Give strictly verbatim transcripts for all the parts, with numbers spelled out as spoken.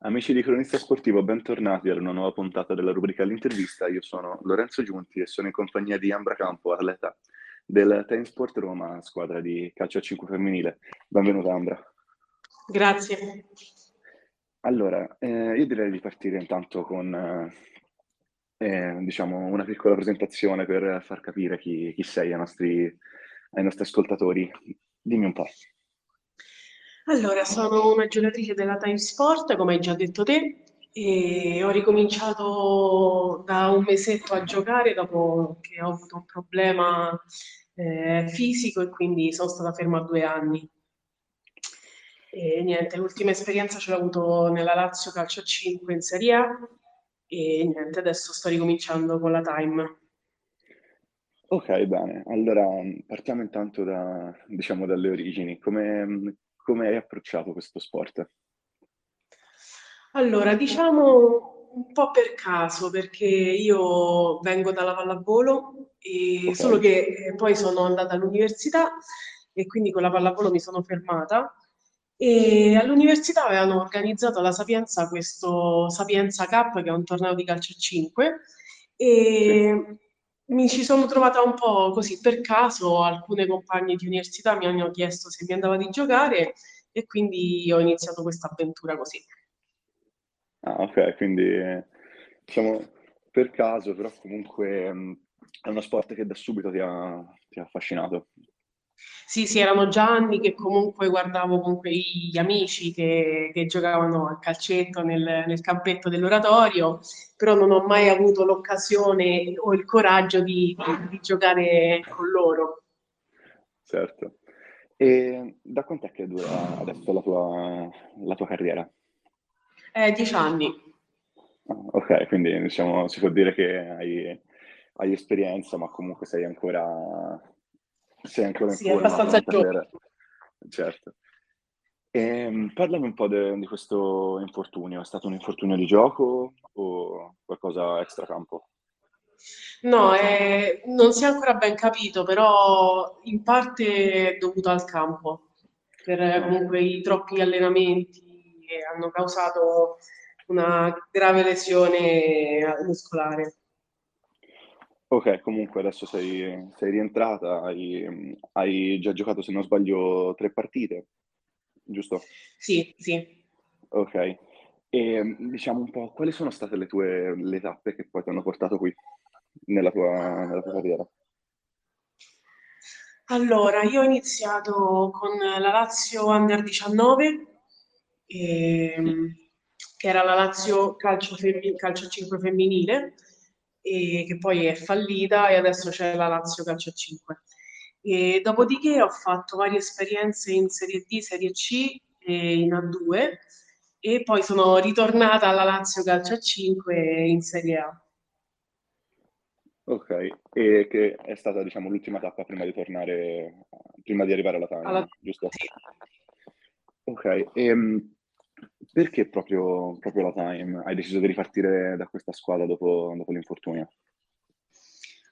Amici di Cronista Sportivo, bentornati ad una nuova puntata della rubrica L'Intervista. Io sono Lorenzo Giunti e sono in compagnia di Ambra Campo, atleta del TimeSport Roma, squadra di calcio a cinque femminile. Benvenuta Ambra. Grazie. Allora, eh, io direi di partire intanto con eh, diciamo una piccola presentazione per far capire chi, chi sei ai nostri, ai nostri ascoltatori. Dimmi un po'. Allora, sono una giocatrice della TimeSport, come hai già detto te, e ho ricominciato da un mesetto a giocare dopo che ho avuto un problema eh, fisico e quindi sono stata ferma due anni. E niente, l'ultima esperienza ce l'ho avuto nella Lazio Calcio cinque in Serie A e niente, adesso sto ricominciando con la Time. Ok, bene. Allora, partiamo intanto da, diciamo, dalle origini. Come... Come hai approcciato questo sport? Allora, diciamo un po' per caso, perché io vengo dalla pallavolo, e okay. Solo che poi sono andata all'università e quindi con la pallavolo mi sono fermata. E all'università avevano organizzato alla Sapienza questo Sapienza Cup, che è un torneo di calcio a cinque, e sì. Mi ci sono trovata un po' così per caso, alcune compagne di università mi hanno chiesto se mi andava di giocare e quindi ho iniziato questa avventura così. Ah, ok, quindi diciamo per caso, però comunque mh, è uno sport che da subito ti ha, ti ha affascinato. Sì, sì, erano già anni che comunque guardavo con quegli amici che, che giocavano a calcetto nel, nel campetto dell'oratorio, però non ho mai avuto l'occasione o il coraggio di, di giocare con loro. Certo. E da quant'è che dura adesso la tua, la tua carriera? Eh, dieci anni. Ok, quindi diciamo, si può dire che hai, hai esperienza, ma comunque sei ancora... Sei ancora in sì, forma, è abbastanza giovane. Certo. E, parlami un po' de, di questo infortunio. È stato un infortunio di gioco o qualcosa extracampo? No, eh, non si è ancora ben capito, però in parte è dovuto al campo, per comunque i troppi allenamenti che hanno causato una grave lesione muscolare. Ok, comunque adesso sei, sei rientrata, hai, hai già giocato, se non sbaglio, tre partite, giusto? Sì, sì. Ok, e diciamo un po', quali sono state le tue le tappe che poi ti hanno portato qui, nella tua, nella tua carriera? Allora, io ho iniziato con la Lazio Under diciannove, ehm, che era la Lazio Calcio, femmi- calcio cinque femminile, e che poi è fallita e adesso c'è la Lazio Calcio cinque. E dopodiché ho fatto varie esperienze in Serie D, Serie C e in A due e poi sono ritornata alla Lazio Calcio cinque in Serie A. Ok, e che è stata diciamo l'ultima tappa prima di tornare, prima di arrivare alla Tana, alla... giusto? Sì. Ok, e... Perché proprio, proprio la Time? Hai deciso di ripartire da questa squadra dopo, dopo l'infortunio?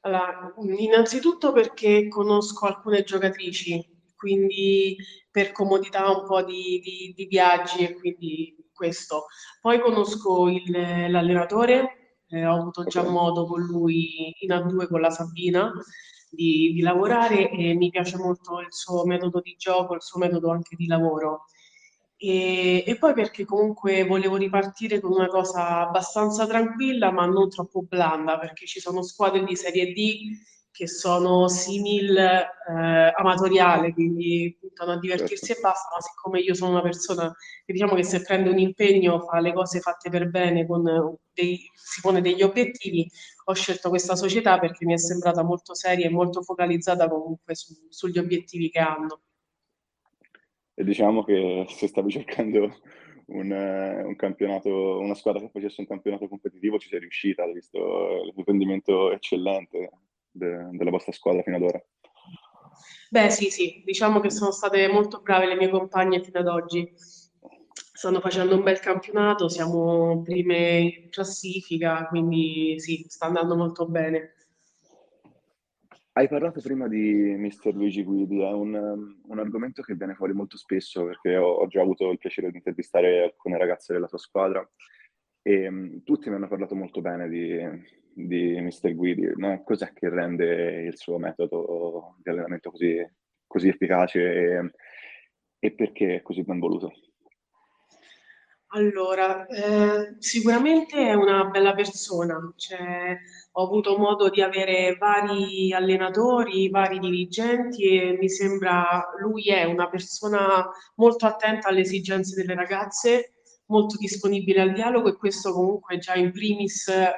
Allora, innanzitutto perché conosco alcune giocatrici, quindi per comodità un po' di, di, di viaggi e quindi questo. Poi conosco il, l'allenatore, eh, ho avuto già okay. modo con lui in A due con la Sabina di, di lavorare e mi piace molto il suo metodo di gioco, il suo metodo anche di lavoro. E, e poi perché comunque volevo ripartire con una cosa abbastanza tranquilla ma non troppo blanda, perché ci sono squadre di Serie D che sono simil eh, amatoriale, quindi puntano a divertirsi certo. e basta, ma siccome io sono una persona che diciamo che se prende un impegno fa le cose fatte per bene, con dei, si pone degli obiettivi, ho scelto questa società perché mi è sembrata molto seria e molto focalizzata comunque su, sugli obiettivi che hanno. E diciamo che se stavi cercando un, un campionato, una squadra che facesse un campionato competitivo ci sei riuscita, hai visto il rendimento eccellente de, della vostra squadra fino ad ora. Beh sì sì, diciamo che sono state molto brave le mie compagne fino ad oggi, stanno facendo un bel campionato, siamo prime in classifica, quindi sì, sta andando molto bene. Hai parlato prima di mister Luigi Guidi, è un, un argomento che viene fuori molto spesso perché ho, ho già avuto il piacere di intervistare alcune ragazze della sua squadra e um, tutti mi hanno parlato molto bene di, di mister Guidi, no? Cos'è che rende il suo metodo di allenamento così, così efficace e, e perché è così ben voluto? Allora, eh, sicuramente è una bella persona, cioè, ho avuto modo di avere vari allenatori, vari dirigenti e mi sembra lui è una persona molto attenta alle esigenze delle ragazze, molto disponibile al dialogo e questo comunque già in primis eh,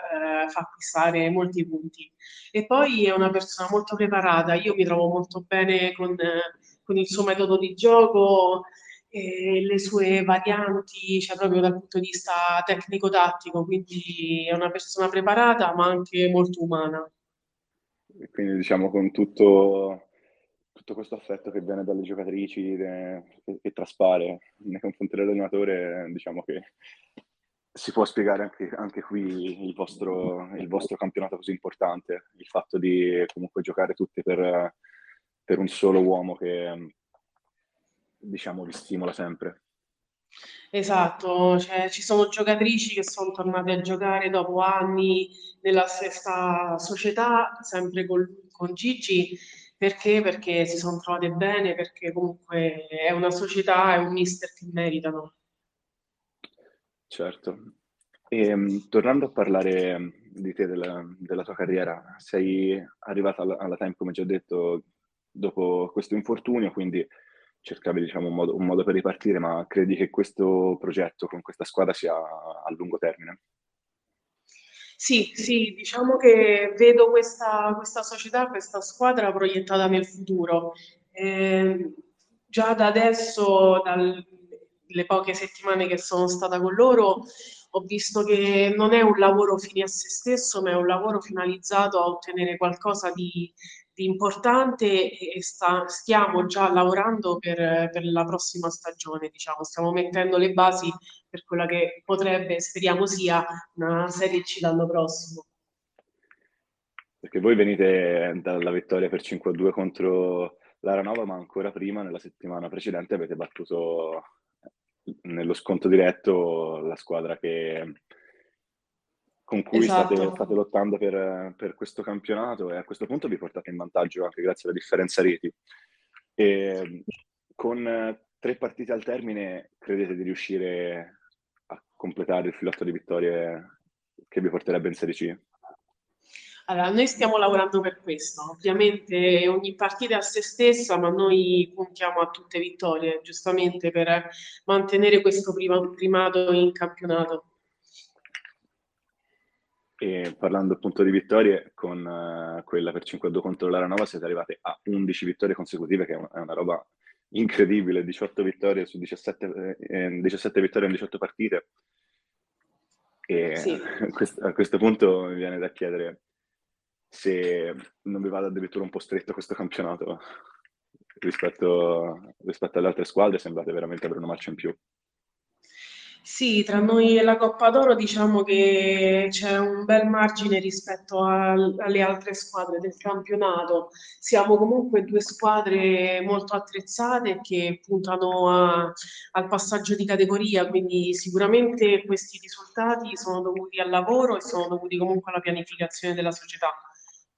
fa acquistare molti punti. E poi è una persona molto preparata, io mi trovo molto bene con, con il suo metodo di gioco, e le sue varianti, cioè proprio dal punto di vista tecnico-tattico, quindi è una persona preparata ma anche molto umana. E quindi diciamo con tutto, tutto questo affetto che viene dalle giocatrici che traspare nei confronti dell'allenatore, diciamo che si può spiegare anche, anche qui il vostro, il vostro campionato così importante, il fatto di comunque giocare tutti per, per un solo uomo che diciamo vi stimola sempre. Esatto, cioè, ci sono giocatrici che sono tornate a giocare dopo anni nella stessa società, sempre con, con Gigi, perché? Perché si sono trovate bene, perché comunque è una società, è un mister che meritano. Certo. E, tornando a parlare di te, della, della tua carriera, sei arrivata alla, alla Time, come già detto, dopo questo infortunio, quindi cercavi diciamo, un, modo, un modo per ripartire, ma credi che questo progetto con questa squadra sia a lungo termine? Sì, sì, diciamo che vedo questa, questa società, questa squadra proiettata nel futuro. Eh, già da adesso, dalle poche settimane che sono stata con loro, ho visto che non è un lavoro fine a se stesso, ma è un lavoro finalizzato a ottenere qualcosa di importante e sta, stiamo già lavorando per, per la prossima stagione, diciamo, stiamo mettendo le basi per quella che potrebbe, speriamo sia, una Serie C l'anno prossimo. Perché voi venite dalla vittoria per cinque a due contro Lara Nova, ma ancora prima, nella settimana precedente, avete battuto nello sconto diretto la squadra che... con cui esatto. state, state lottando per, per questo campionato e a questo punto vi portate in vantaggio anche grazie alla differenza reti. E con tre partite al termine credete di riuscire a completare il filotto di vittorie che vi porterebbe in Serie C? Allora, noi stiamo lavorando per questo, ovviamente ogni partita è a se stessa, ma noi puntiamo a tutte vittorie, giustamente per mantenere questo primato in campionato. E parlando appunto di vittorie, con uh, quella per cinque a due contro Lara Nova siete arrivate a undici vittorie consecutive, che è una, è una roba incredibile, diciotto vittorie su diciassette, eh, diciassette vittorie in diciotto partite. E sì. quest- a questo punto mi viene da chiedere se non vi vada addirittura un po' stretto questo campionato rispetto, rispetto alle altre squadre, sembrate veramente avere una marcia in più. Sì, tra noi e la Coppa d'Oro diciamo che c'è un bel margine rispetto a, alle altre squadre del campionato. Siamo comunque due squadre molto attrezzate che puntano a, al passaggio di categoria, quindi sicuramente questi risultati sono dovuti al lavoro e sono dovuti comunque alla pianificazione della società.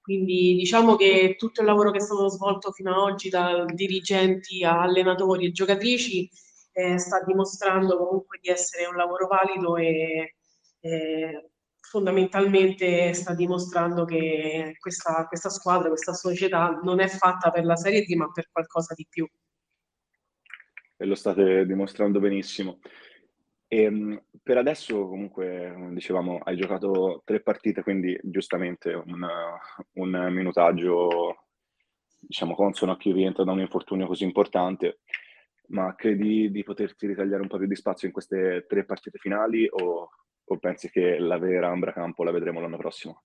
Quindi diciamo che tutto il lavoro che è stato svolto fino ad oggi da dirigenti a allenatori e giocatrici Eh, sta dimostrando comunque di essere un lavoro valido e eh, fondamentalmente sta dimostrando che questa, questa squadra, questa società non è fatta per la Serie D ma per qualcosa di più. E lo state dimostrando benissimo. E, per adesso comunque, come dicevamo, hai giocato tre partite, quindi giustamente un, un minutaggio diciamo consono a chi rientra da un infortunio così importante. Ma credi di poterti ritagliare un po' più di spazio in queste tre partite finali o, o pensi che la vera Ambra Campo la vedremo l'anno prossimo?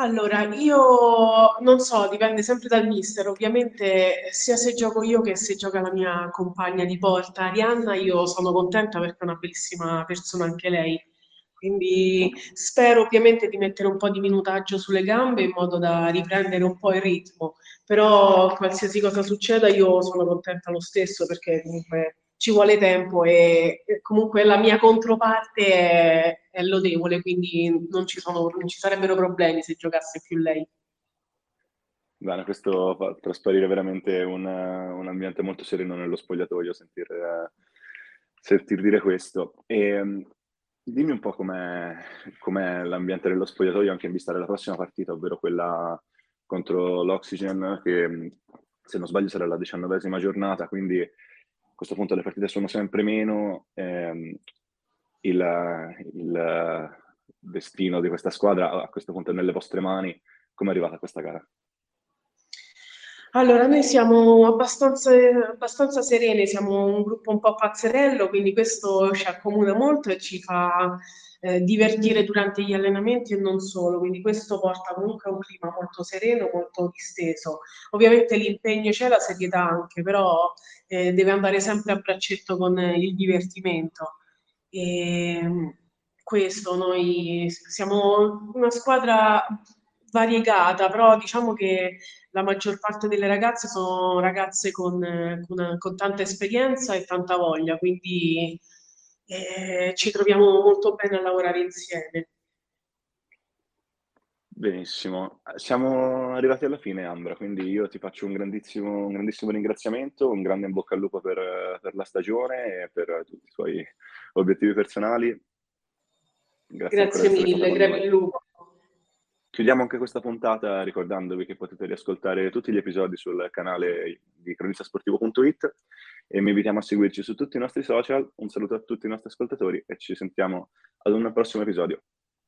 Allora, io non so, dipende sempre dal mister, ovviamente sia se gioco io che se gioca la mia compagna di porta Arianna, io sono contenta perché è una bellissima persona anche lei. quindi spero ovviamente di mettere un po' di minutaggio sulle gambe in modo da riprendere un po' il ritmo, però qualsiasi cosa succeda io sono contenta lo stesso, perché comunque ci vuole tempo e comunque la mia controparte è, è lodevole, quindi non ci, sono, non ci sarebbero problemi se giocasse più lei. Bene, questo fa trasparire veramente un, un ambiente molto sereno nello spogliatoio, sentire sentir dire questo. E, dimmi un po' com'è, com'è l'ambiente dello spogliatoio anche in vista della prossima partita, ovvero quella contro l'Oxygen, che se non sbaglio sarà la diciannovesima giornata, quindi a questo punto le partite sono sempre meno, ehm, il, il destino di questa squadra a questo punto è nelle vostre mani. Come è arrivata questa gara? Allora, noi siamo abbastanza, abbastanza sereni, siamo un gruppo un po' pazzerello, quindi questo ci accomuna molto e ci fa eh, divertire durante gli allenamenti e non solo, quindi questo porta comunque a un clima molto sereno, molto disteso. Ovviamente l'impegno c'è, la serietà anche, però eh, deve andare sempre a braccetto con il divertimento. E questo, noi siamo una squadra variegata, però diciamo che la maggior parte delle ragazze sono ragazze con, con, con tanta esperienza e tanta voglia, quindi eh, ci troviamo molto bene a lavorare insieme. Benissimo, siamo arrivati alla fine, Ambra, quindi io ti faccio un grandissimo, un grandissimo ringraziamento, un grande in bocca al lupo per, per la stagione e per tutti i tuoi obiettivi personali. Grazie, grazie mille, grazie al lupo. Chiudiamo anche questa puntata ricordandovi che potete riascoltare tutti gli episodi sul canale di cronista sportivo punto it e vi invitiamo a seguirci su tutti i nostri social. Un saluto a tutti i nostri ascoltatori e ci sentiamo ad un prossimo episodio.